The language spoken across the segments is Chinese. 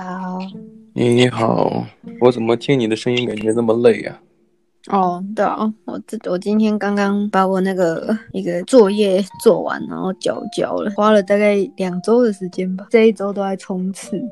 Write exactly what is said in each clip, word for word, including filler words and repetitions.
好。你你好，我怎么听你的声音感觉那么累呀、啊？哦，对啊，我这我今天刚刚把我那个一个作业做完，然后交交了，花了大概两周的时间吧，这一周都在冲刺。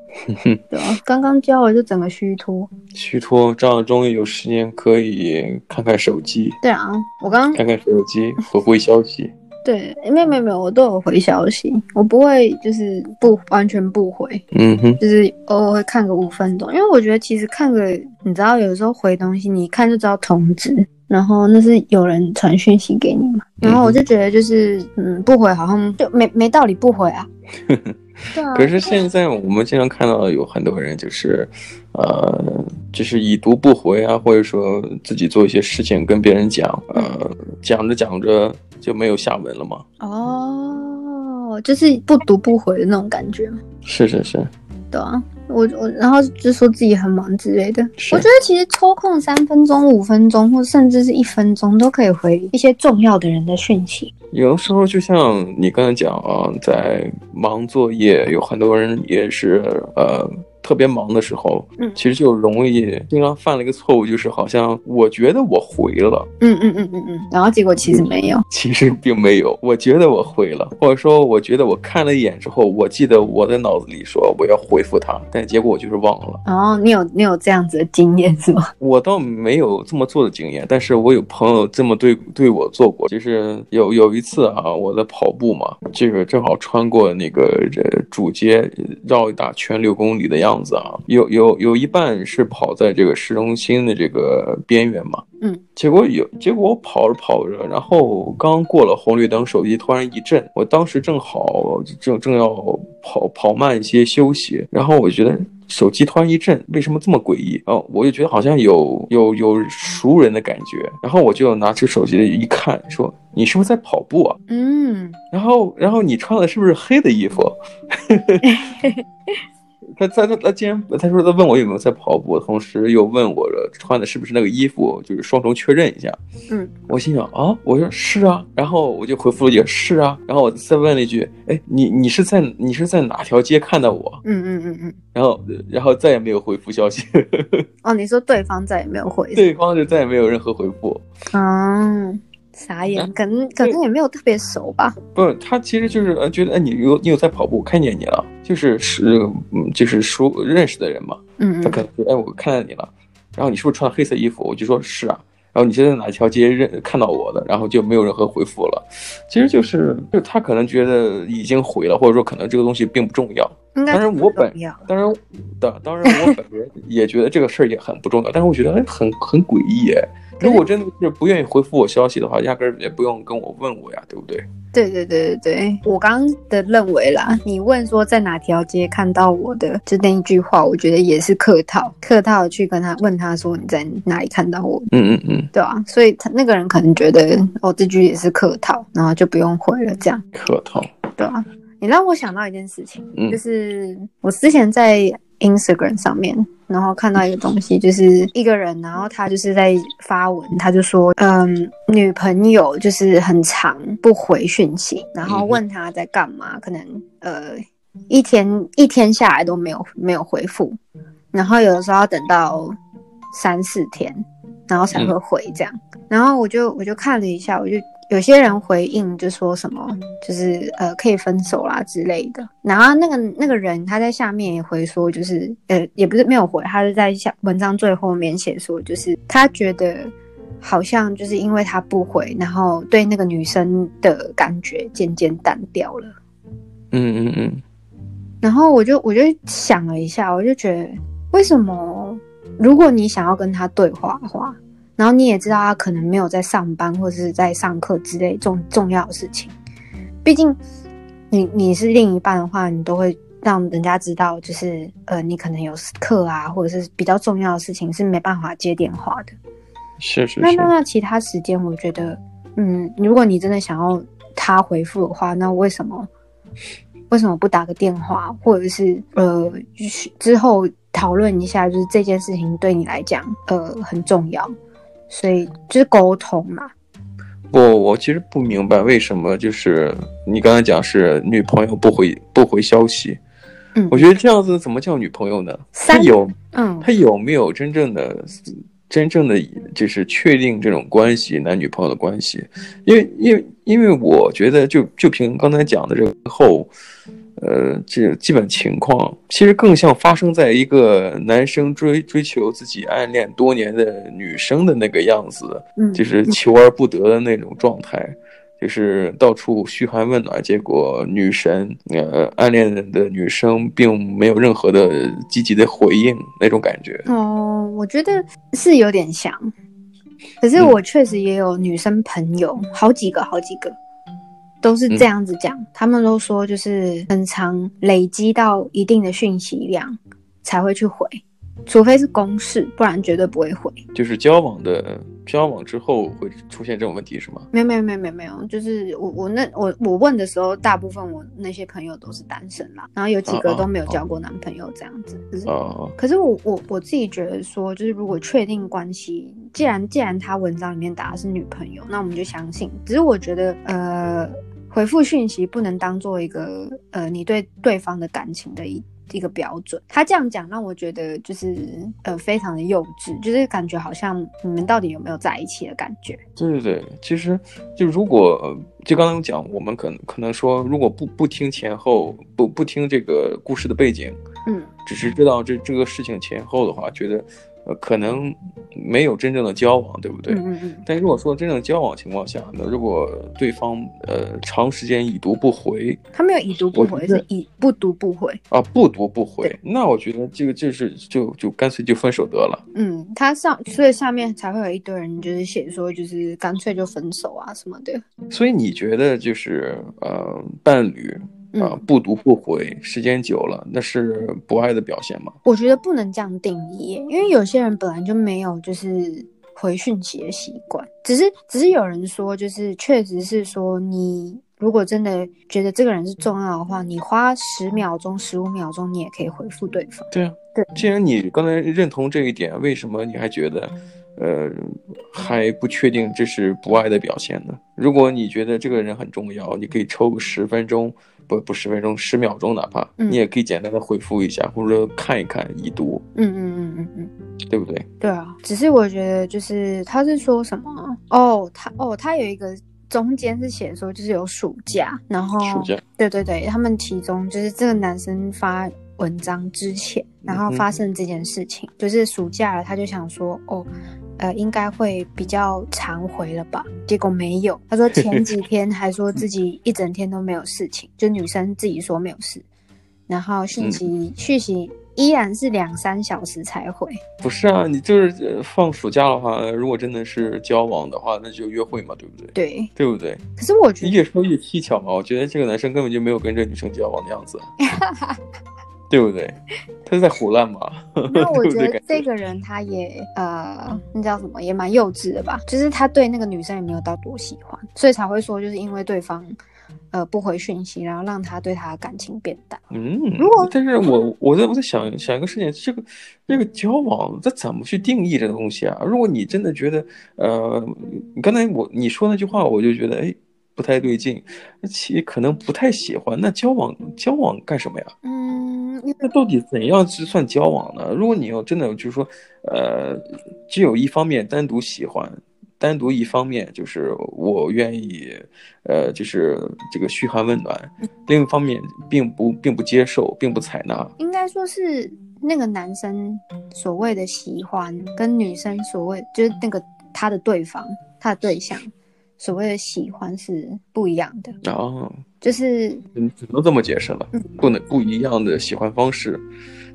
对啊，刚刚交了就整个虚脱。虚脱，这样终于有时间可以看看手机。对啊，我刚刚看看手机，回回消息。对，没有没有没有，我都有回消息，我不会就是不完全不回，嗯哼，就是偶尔会看个五分钟，因为我觉得其实看个，你知道有时候回东西，你一看就知道通知，然后那是有人传讯息给你嘛，然后我就觉得就是嗯不回好像就没没道理不回啊。对啊，可是现在我们经常看到有很多人就是，呃，就是已读不回啊，或者说自己做一些事情跟别人讲，呃，讲着讲着就没有下文了嘛。哦，就是不读不回的那种感觉。是是是。对啊，我我然后就说自己很忙之类的。我觉得其实抽空三分钟、五分钟，或甚至是一分钟，都可以回一些重要的人的讯息。有时候就像你刚才讲啊，在忙作业，有很多人也是呃特别忙的时候，嗯，其实就容易经常犯了一个错误，就是好像我觉得我回了，嗯嗯嗯嗯嗯，然后结果其实没有，其实并没有，我觉得我回了，或者说我觉得我看了一眼之后，我记得我在脑子里说我要回复他，但结果我就是忘了。哦，你有你有这样子的经验是吗？我倒没有这么做的经验，但是我有朋友这么对对我做过，就是有有一次啊，我在跑步嘛，这个正好穿过那个这主街绕一大圈六公里的样子啊，有有有一半是跑在这个市中心的这个边缘嘛，嗯，结果有结果我跑着跑着，然后刚过了红绿灯，手机突然一震，我当时正好正正要跑跑慢一些休息，然后我觉得。手机突然一震，为什么这么诡异？哦，我就觉得好像有有有熟人的感觉，然后我就拿出手机一看，说你是不是在跑步啊？嗯，然后然后你穿的是不是黑的衣服？他他他他竟然他说他问我有没有在跑步，同时又问我穿的是不是那个衣服，就是双重确认一下。嗯，我心想啊，我说是啊，然后我就回复了一句是啊，然后我再问了一句，哎，你你是在你是在哪条街看到我？嗯嗯嗯嗯，然后然后再也没有回复消息。哦，你说对方再也没有回，对方就再也没有任何回复。嗯。傻眼，可能可能也没有特别熟吧。不，他其实就是呃，觉得哎，你有你有在跑步，看见你了，就是是嗯，就是熟认识的人嘛。嗯嗯。他可能说哎，我看见你了，然后你是不是穿黑色衣服？我就说是啊。然后你是在哪条街认看到我的？然后就没有任何回复了。其实就是就他可能觉得已经回了，或者说可能这个东西并不重要。当然我本当然当当然我本人也觉得这个事儿也很不重要，但是我觉得很很诡异哎。如果真的是不愿意回复我消息的话，压根儿也不用跟我问我呀，对不对？对对对对对，我刚刚的认为啦，你问说在哪条街看到我的，就那一句话，我觉得也是客套，客套去跟他问他说你在哪里看到我？嗯嗯嗯，对啊，所以他那个人可能觉得哦，这句也是客套，然后就不用回了，这样。客套，对啊，你让我想到一件事情，嗯、就是我之前在 Instagram 上面。然后看到一个东西，就是一个人，然后他就是在发文，他就说，嗯，女朋友就是很常不回讯息，然后问他在干嘛，可能呃一天一天下来都没有没有回复，然后有的时候要等到三四天，然后才会回这样。然后我就我就看了一下，我就。有些人回应就说什么，就是呃可以分手啦之类的。然后那个那个人他在下面也回说，就是呃也不是没有回，他是在下文章最后面写说，就是他觉得好像就是因为他不回，然后对那个女生的感觉渐渐淡掉了。嗯嗯嗯。然后我就我就想了一下，我就觉得为什么如果你想要跟他对话的话。然后你也知道他可能没有在上班或者是在上课之类重重要的事情，毕竟你你是另一半的话，你都会让人家知道，就是呃你可能有课啊，或者是比较重要的事情是没办法接电话的。是是是。那那那其他时间，我觉得，嗯，如果你真的想要他回复的话，那为什么为什么不打个电话，或者是呃之后讨论一下，就是这件事情对你来讲呃很重要。所以就是沟通嘛。不，我其实不明白为什么，就是你刚才讲是女朋友不回不回消息，嗯，我觉得这样子怎么叫女朋友呢？她有，嗯，她有没有真正的、真正的就是确定这种关系，男女朋友的关系？因为，因为，因为我觉得就，就就凭刚才讲的这个后，呃，这基本情况，其实更像发生在一个男生追追求自己暗恋多年的女生的那个样子，嗯，就是求而不得的那种状态。就是到处嘘寒问暖，结果女神呃暗恋的女生并没有任何的积极的回应那种感觉。哦，我觉得是有点像，可是我确实也有女生朋友，嗯、好几个好几个都是这样子讲，嗯、他们都说就是很常累积到一定的讯息量才会去回，除非是公事，不然绝对不会回。就是交往的。交往之后会出现这种问题是吗？没有没有没有没有，就是我我那我我问的时候，大部分我那些朋友都是单身啦，然后有几个都没有交过男朋友这样子。哦、啊啊啊，可是我我我自己觉得说，就是如果确定关系，既然既然他文章里面打的是女朋友，那我们就相信。只是我觉得呃，回复讯息不能当做一个呃你对对方的感情的一。一个标准，他这样讲让我觉得就是呃非常的幼稚，就是感觉好像你们到底有没有在一起的感觉。对对对，其实就如果就刚才我讲，我们可能可能说，如果不不听前后，不不听这个故事的背景，嗯，只是知道这这个事情前后的话，觉得呃可能没有真正的交往，对不对？嗯嗯。但如果说真正的交往情况下，那如果对方呃长时间已读不回，他没有已读不回，是已不读不回啊，不读不回。那我觉得这个就是就就干脆就分手得了。嗯，他上所以下面才会有一堆人就是写说就是干脆就分手啊什么的。所以你觉得就是呃伴侣。啊、不读不回时间久了，那是不爱的表现吗？我觉得不能这样定义，因为有些人本来就没有就是回讯息的习惯，只是只是有人说就是确实是说，你如果真的觉得这个人是重要的话，你花十秒钟十五秒钟你也可以回复对方。对啊，对，既然你刚才认同这一点，为什么你还觉得呃，还不确定这是不爱的表现呢？如果你觉得这个人很重要，你可以抽个十分钟，不不十分钟，十秒钟哪怕，嗯、你也可以简单的回复一下，或者看一看已读。嗯嗯嗯嗯嗯，对不对？对啊，只是我觉得就是他是说什么哦，他哦他有一个。中间是写说就是有暑假，然后暑假对对对，他们其中就是这个男生发文章之前，然后发生这件事情，嗯、就是暑假了，他就想说哦，呃，应该会比较常回了吧，结果没有。他说前几天还说自己一整天都没有事情，就女生自己说没有事，然后讯息、嗯、讯息。依然是两三小时才回。不是啊，你就是放暑假的话，如果真的是交往的话，那就约会嘛，对不对？对，对不对？可是我觉得越说越蹊跷嘛，我觉得这个男生根本就没有跟这女生交往的样子，对不对？他是在胡乱嘛？那我觉得这个人他也呃，那叫什么，也蛮幼稚的吧？就是他对那个女生也没有到多喜欢，所以才会说，就是因为对方。呃，不回讯息，然后让他对他的感情变淡。嗯，如果但是我我在我在想想一个事情，这个这个交往，这怎么去定义这个东西啊？如果你真的觉得，呃，你刚才我你说那句话，我就觉得哎不太对劲，其可能不太喜欢。那交往交往干什么呀？嗯，那到底怎样算交往呢？如果你要真的就是说，呃，只有一方面单独喜欢。单独一方面就是我愿意，呃，就是这个嘘寒问暖，另一方面并不并不接受，并不采纳。应该说是那个男生所谓的喜欢，跟女生所谓就是那个他的对方，他的对象所谓的喜欢是不一样的。哦，就是只能这么解释了，嗯、不能不一样的喜欢方式。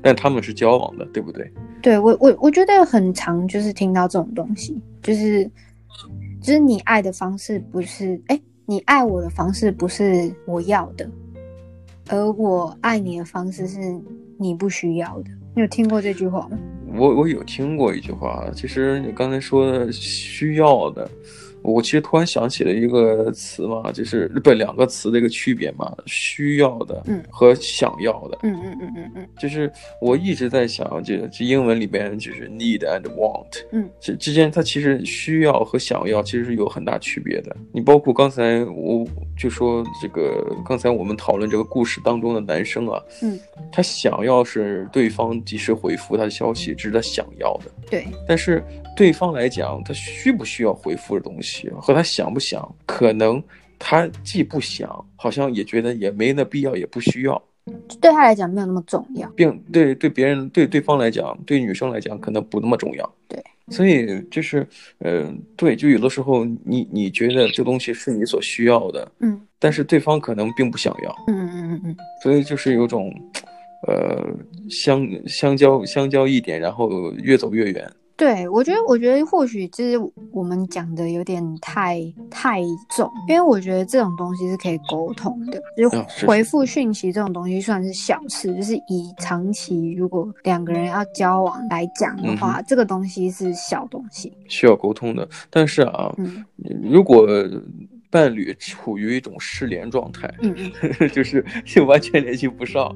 但他们是交往的，对不对？对我我我觉得很常就是听到这种东西，就是。就是你爱的方式不是，哎，你爱我的方式不是我要的，而我爱你的方式是你不需要的。你有听过这句话吗？我我有听过一句话，其实你刚才说的需要的，我其实突然想起了一个词嘛，就是日本两个词的一个区别嘛，需要的和想要的。嗯嗯嗯嗯嗯，就是我一直在想，这这英文里边就是 need and want， 嗯，这之间它其实需要和想要其实是有很大区别的。你包括刚才我就说这个，刚才我们讨论这个故事当中的男生啊，嗯，他想要是对方及时回复他的消息，这是他想要的。对，但是对方来讲，他需不需要回复的东西？和他想不想，可能他既不想，好像也觉得也没那必要，也不需要，对他来讲没有那么重要，并对对别人对对方来讲，对女生来讲可能不那么重要。对，所以就是呃，对，就有的时候你你觉得这东西是你所需要的，嗯，但是对方可能并不想要，嗯嗯嗯嗯，所以就是有种呃相相交相交一点，然后越走越远。对，我觉得，我觉得或许就是我们讲的有点太太重，因为我觉得这种东西是可以沟通的，就是回复讯息这种东西算是小事，就是以长期如果两个人要交往来讲的话，嗯、这个东西是小东西，需要沟通的。但是啊，嗯、如果伴侣处于一种失联状态，嗯嗯就是就完全联系不上。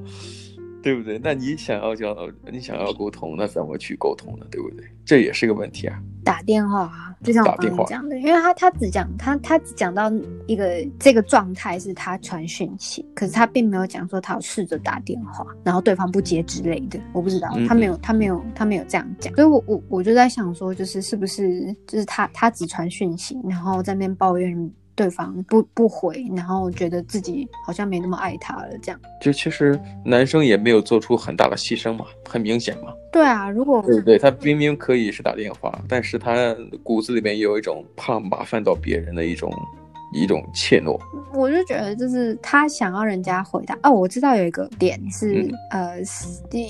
对不对？那你想要交，你想要沟通，那怎么去沟通呢？对不对？这也是个问题啊。打电话啊，就像我刚刚讲的，因为他他只讲他他只讲到一个这个状态是他传讯息，可是他并没有讲说他有试着打电话，然后对方不接之类的，我不知道，嗯嗯他没有他没有他没有这样讲，所以我我我就在想说，就是是不是就是他他只传讯息，然后在那边抱怨。对方不不回，然后觉得自己好像没那么爱他了，这样就其实男生也没有做出很大的牺牲嘛，很明显嘛。对啊，如果对对，他明明可以是打电话，但是他骨子里面也有一种怕麻烦到别人的一种一种怯懦。我就觉得就是他想要人家回答哦，我知道有一个点是、嗯、呃，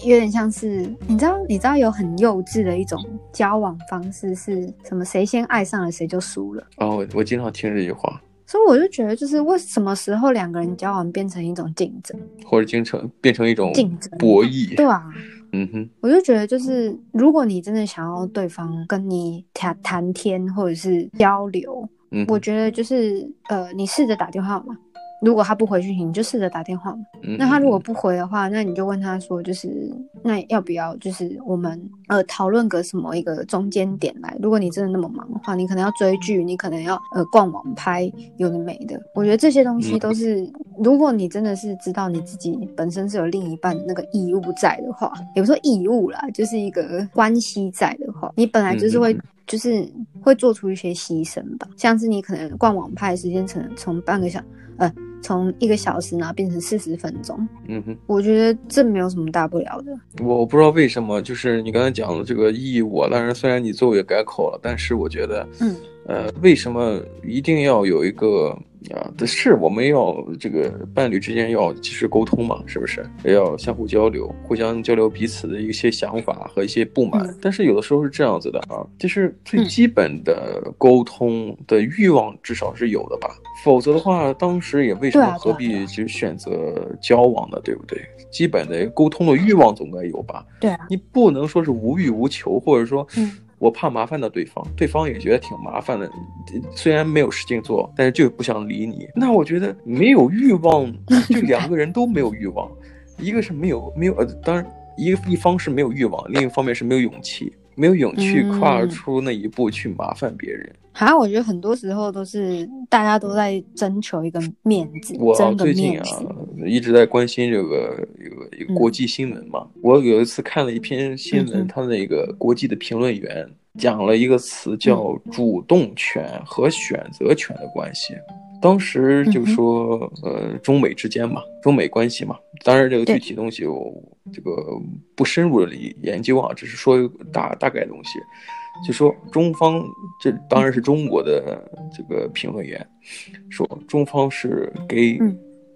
有点像是你知道你知道有很幼稚的一种交往方式是什么？谁先爱上了谁就输了。哦，我我经常听这句话。所以我就觉得，就是为什么时候两个人交往变成一种竞争，或者经常变成一种竞争博弈？对啊。嗯哼，我就觉得就是，如果你真的想要对方跟你谈谈天或者是交流。我觉得就是呃，你试着打电话嘛。如果他不回讯息，你就试着打电话嘛。嗯嗯嗯那他如果不回的话，那你就问他说，就是那要不要就是我们呃讨论个什么一个中间点来？如果你真的那么忙的话，你可能要追剧，你可能要呃逛网拍，有的没的。我觉得这些东西都是，嗯、如果你真的是知道你自己本身是有另一半的那个义务在的话，也不说义务啦，就是一个关系在的话，你本来就是会。嗯嗯嗯就是会做出一些牺牲吧，像是你可能逛网拍时间从从半个小呃从一个小时然后变成四十分钟，嗯哼，我觉得这没有什么大不了的。我不知道为什么，就是你刚才讲的这个义务，当然虽然你作为改口了，但是我觉得，嗯，呃，为什么一定要有一个？啊，是我们要这个伴侣之间要及时沟通嘛，是不是？要相互交流，互相交流彼此的一些想法和一些不满。嗯、但是有的时候是这样子的啊，就是最基本的沟通的欲望至少是有的吧，嗯、否则的话，当时也为什么何必就选择交往呢？对不对？基本的沟通的欲望总该有吧？对啊，你不能说是无欲无求，或者说，嗯。我怕麻烦到对方，对方也觉得挺麻烦的，虽然没有事情做，但是就不想理你。那我觉得没有欲望，就两个人都没有欲望，一个是没有没有呃，当然一一方是没有欲望，另一方面是没有勇气，没有勇气跨出那一步去麻烦别人。好、嗯啊，我觉得很多时候都是大家都在征求一个面子。我最近啊一直在关心这个一个一个国际新闻嘛，嗯、我有一次看了一篇新闻，嗯、它的一个国际的评论员讲了一个词叫主动权和选择权的关系。当时就说，呃，中美之间嘛，中美关系嘛，当然这个具体东西我这个不深入的研究啊，只是说大大概的东西。就说中方，这当然是中国的这个评论员说，中方是给，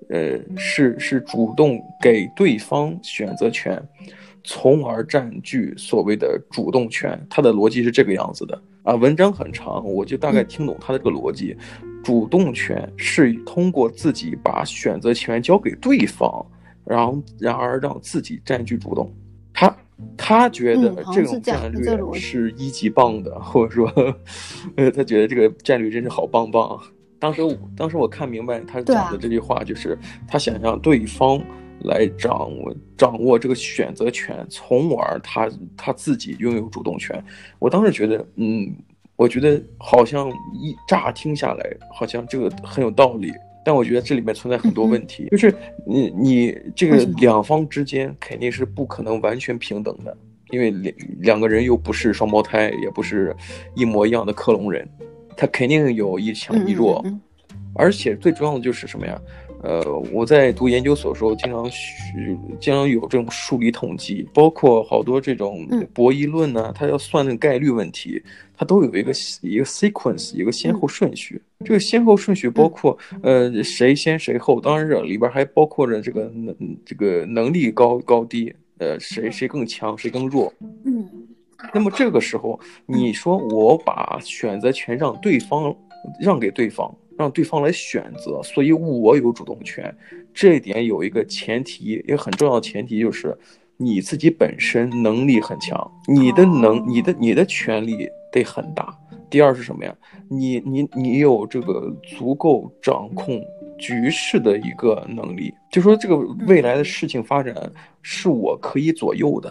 呃，是是主动给对方选择权，从而占据所谓的主动权。他的逻辑是这个样子的啊，文章很长，我就大概听懂他的这个逻辑。主动权是通过自己把选择权交给对方，然后然而让自己占据主动。他他觉得这种战略是一级棒的，嗯、或者说，呃，他觉得这个战略真是好棒棒、啊。当时我，当时我看明白他讲的这句话，就是、啊、他想让对方来掌握掌握这个选择权，从而他他自己拥有主动权。我当时觉得，嗯，我觉得好像一乍听下来，好像这个很有道理。但我觉得这里面存在很多问题，嗯、就是你你这个两方之间肯定是不可能完全平等的，因为两两个人又不是双胞胎，也不是一模一样的克隆人，他肯定有一强一弱。嗯嗯嗯，而且最重要的就是什么呀？呃，我在读研究所的时候，经常经常有这种数理统计，包括好多这种博弈论呢、啊，它要算那个概率问题。它都有一个一个 sequence， 一个先后顺序。这个先后顺序包括呃谁先谁后，当然这里边还包括着这个能这个能力高高低，呃谁谁更强谁更弱。嗯，那么这个时候你说我把选择权让对方让给对方，让对方来选择，所以我有主动权。这一点有一个前提，也很重要的前提就是你自己本身能力很强，你的能你的你的权利。得很大。第二是什么呀？你你你有这个足够掌控局势的一个能力，就说这个未来的事情发展是我可以左右的。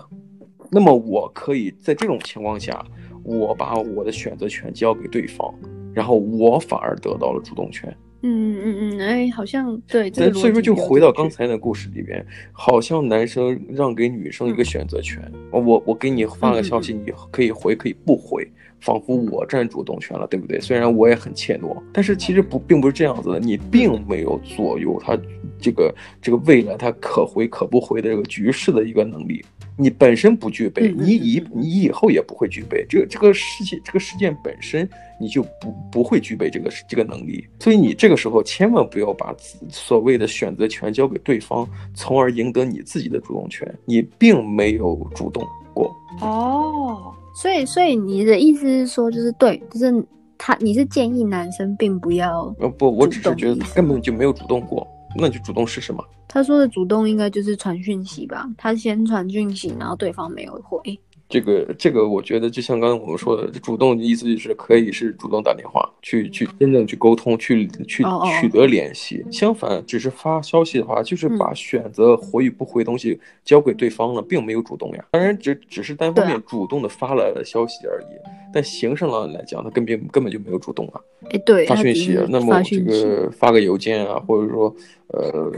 那么我可以在这种情况下，我把我的选择权交给对方，然后我反而得到了主动权。嗯嗯嗯，哎，好像对。所以说，就回到刚才的故事里面，好像男生让给女生一个选择权，嗯、我我给你发个消息，你可以回，可以不回，仿佛我占主动权了，对不对？虽然我也很怯懦，但是其实不并不是这样子的，你并没有左右他这个这个未来他可回可不回的这个局势的一个能力。你本身不具备，你以你以后也不会具备这个这个事情，这个事件本身你就不不会具备这个这个能力，所以你这个时候千万不要把所谓的选择权交给对方，从而赢得你自己的主动权，你并没有主动过。哦，所以所以你的意思是说，就是对，就是他你是建议男生并不要呃不，我只是觉得他根本就没有主动过。那就主动是什么？他说的主动应该就是传讯息吧，他先传讯息，然后对方没有回。这个这个，我觉得就像刚才我们说的，主动的意思就是可以是主动打电话，去去真正去沟通，去去取得联系。Oh, oh. 相反，只是发消息的话，就是把选择回与不回东西交给对方了，嗯、并没有主动呀。当然只，只只是单方面主动的发了消息而已。但形式上来讲，他根本根本就没有主动啊。哎，对，发讯息，那么这个发个邮件啊，或者说呃，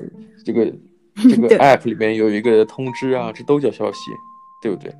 这个这个 app 里面有一个通知啊，这都叫消息，对不对？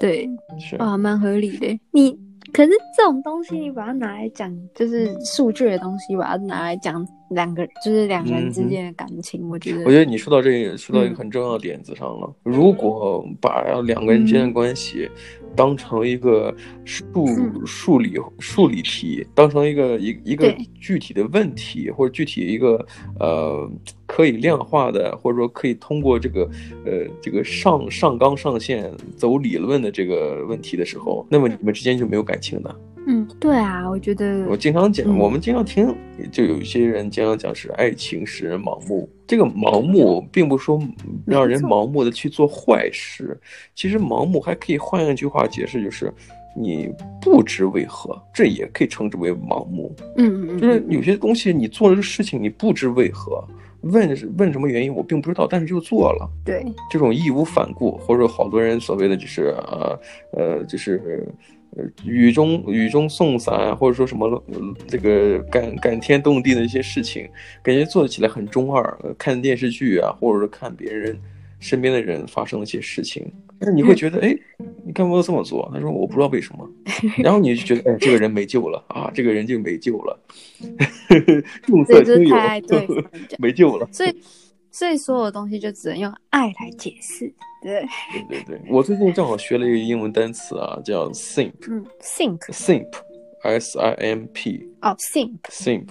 对，是啊，蛮合理的。你可是这种东西，你把它拿来讲，就是数据的东西，把它拿来讲两个，就是两个人之间的感情，嗯、我觉得。我觉得你说到这个，说到一个很重要的点子上了。嗯、如果把两个人之间的关系当成一个数、嗯、数理数理题，当成一个一一个具体的问题，或者具体一个呃。可以量化的，或者说可以通过这个，呃，这个上上纲上线走理论的这个问题的时候，那么你们之间就没有感情的。嗯，对啊，我觉得我经常讲，嗯、我们经常听，就有一些人经常讲是爱情使人盲目。这个盲目并不是说让人盲目的去做坏事，其实盲目还可以换一句话解释，就是。你不知为何，这也可以称之为盲目。嗯嗯，就是有些东西你做了这事情，你不知为何，问问什么原因我并不知道，但是就做了。对，这种义无反顾，或者好多人所谓的就是呃呃，就是呃雨中雨中送伞，或者说什么、呃、这个感感天动地的一些事情，感觉做起来很中二。呃、看电视剧啊，或者说看别人。身边的人发生了一些事情，那你会觉得，哎，你干嘛要这么做？他说我不知道为什么，然后你就觉得，哎，这个人没救了啊，这个人就没救了，众色皆有，没救了。所以，所以所有东西就只能用爱来解释，对对对对。我最近正好学了一个英文单词啊，叫 simp， 嗯 ，simp simp s i m p 哦 simp simp。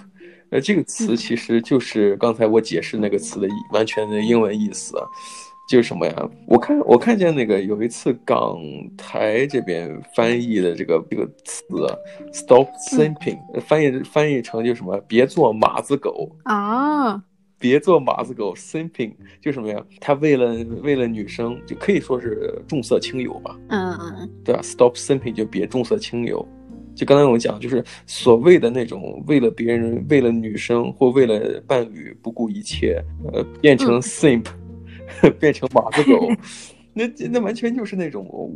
呃，这个词其实就是刚才我解释那个词的完全的英文意思啊。就是什么呀？我看我看见那个有一次港台这边翻译的这个这个词 ，stop simping，、嗯、翻译翻译成就什么？别做马子狗啊！别做马子狗 simping 就什么呀？他为了为了女生就可以说是重色轻友吧。嗯嗯，对啊 ，stop simping 就别重色轻友。就刚才我讲，就是所谓的那种为了别人、为了女生或为了伴侣不顾一切，呃，变成 simp，、嗯、变成马子狗。那那完全就是那种我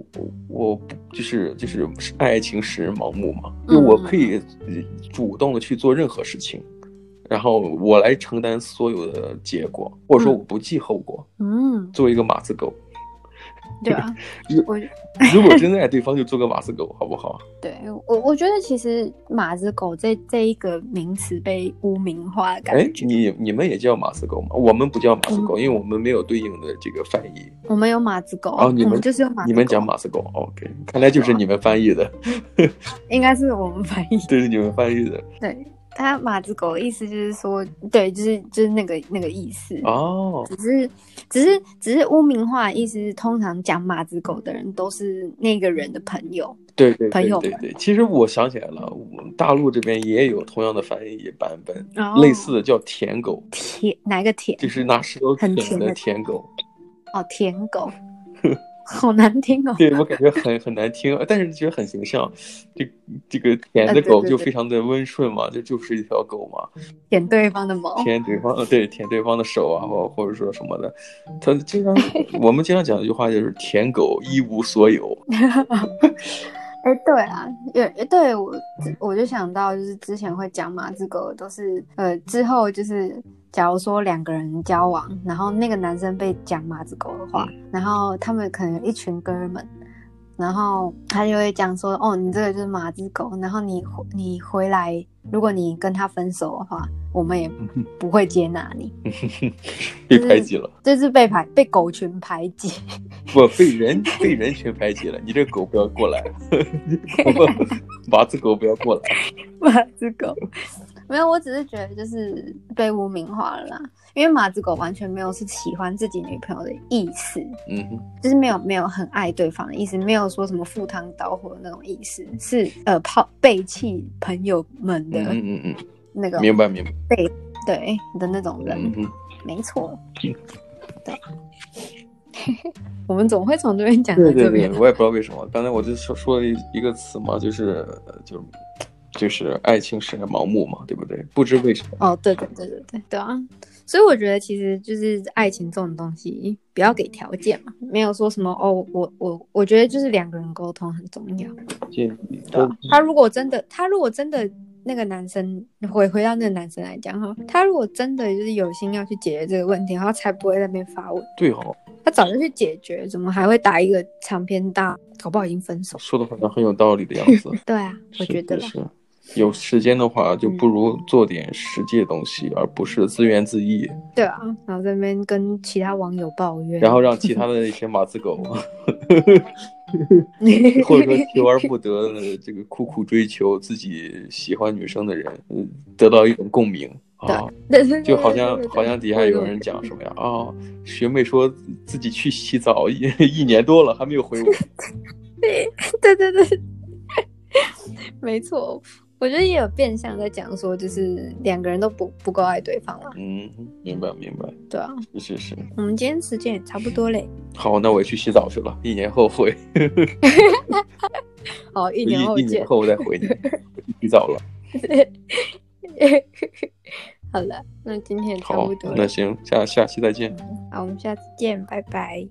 我我就是就是爱情使人盲目嘛，因为我可以主动的去做任何事情，然后我来承担所有的结果，或者说我不计后果。嗯，作为一个马子狗，对吧、啊？我如果真的爱对方，就做个马子狗，好不好？对我我觉得其实马子狗这这一个名词被污名化的感觉。哎，你你们也叫马子狗吗？我们不叫马子狗，嗯、因为我们没有对应的这个翻译。我们有马子狗，哦，你们我们就是用马子狗。你们讲马子狗 ，OK？ 看来就是你们翻译的，应该是我们翻译的，对，是你们翻译的，对。他马子狗的意思就是说，对，就是就是那个那个意思哦、oh. 只是只是只是污名化的意思，通常讲马子狗的人都是那个人的朋友，对对对对对朋友对。其实我想起来了，我们大陆这边也有同样的翻译版本， oh. 类似的叫舔狗，舔哪个舔？就是拿石头舔的舔狗。哦，舔狗。好难听哦！对，我感觉很很难听，但是觉得很形象。这这个舔的狗就非常的温顺嘛，这、啊、就是一条狗嘛。舔对方的毛，舔对方，对，舔对方的手啊，或或者说什么的。他经常我们经常讲一句话，就是舔狗一无所有。哎，对啊，也对我我就想到，就是之前会讲马子狗都是呃之后就是，假如说两个人交往，然后那个男生被讲马子狗的话，然后他们可能一群哥们，然后他就会讲说，哦，你这个就是马子狗，然后你你回来，如果你跟他分手的话，我们也不会接纳你。被排挤了，这、就是被排被狗群排挤。不，被人被人群排挤了。你这狗不要过来，马子狗不要过来。马子狗，没有，我只是觉得就是被污名化了啦，因为马子狗完全没有是喜欢自己女朋友的意思，嗯，就是没有没有很爱对方的意思，没有说什么赴汤蹈火的那种意思，是呃抛背弃朋友们的，嗯嗯嗯，那个明白明白，对对的那种人，嗯、没错，嗯、对。我们总会从这边讲到这边。对对对，我也不知道为什么，刚才我就说说了一个词嘛，就是就就是爱情使人盲目嘛，对不对？不知为什么。哦，对对对对对对啊！所以我觉得其实就是爱情这种东西，不要给条件嘛，没有说什么哦，我我我觉得就是两个人沟通很重要。对啊，他如果真的，他如果真的。那个男生回回到那个男生来讲哈，他如果真的就是有心要去解决这个问题，然后才不会在那边发问。对哦，他早就去解决，怎么还会打一个长篇大？搞不好已经分手。说的好像很有道理的样子。对啊，我觉得是。有时间的话，就不如做点实际的东西，嗯、而不是自怨自艾。对啊，然后在那边跟其他网友抱怨，然后让其他的那些马子狗。或者说求而不得的这个苦苦追求自己喜欢女生的人得到一种共鸣啊，就好像好像底下有人讲什么呀，啊，学妹说自己去洗澡一一年多了还没有回我。对对对对，没错，我觉得也有变相在讲说，就是两个人都不不够爱对方了。嗯，明白明白。对啊，是是是。我们今天时间也差不多嘞。好，那我也去洗澡去了，一年后回。好，一年后见。一, 一年后我再回你。洗澡了。好了，那今天也差不多了。好，那行，下下期再见。好，我们下次见，拜拜。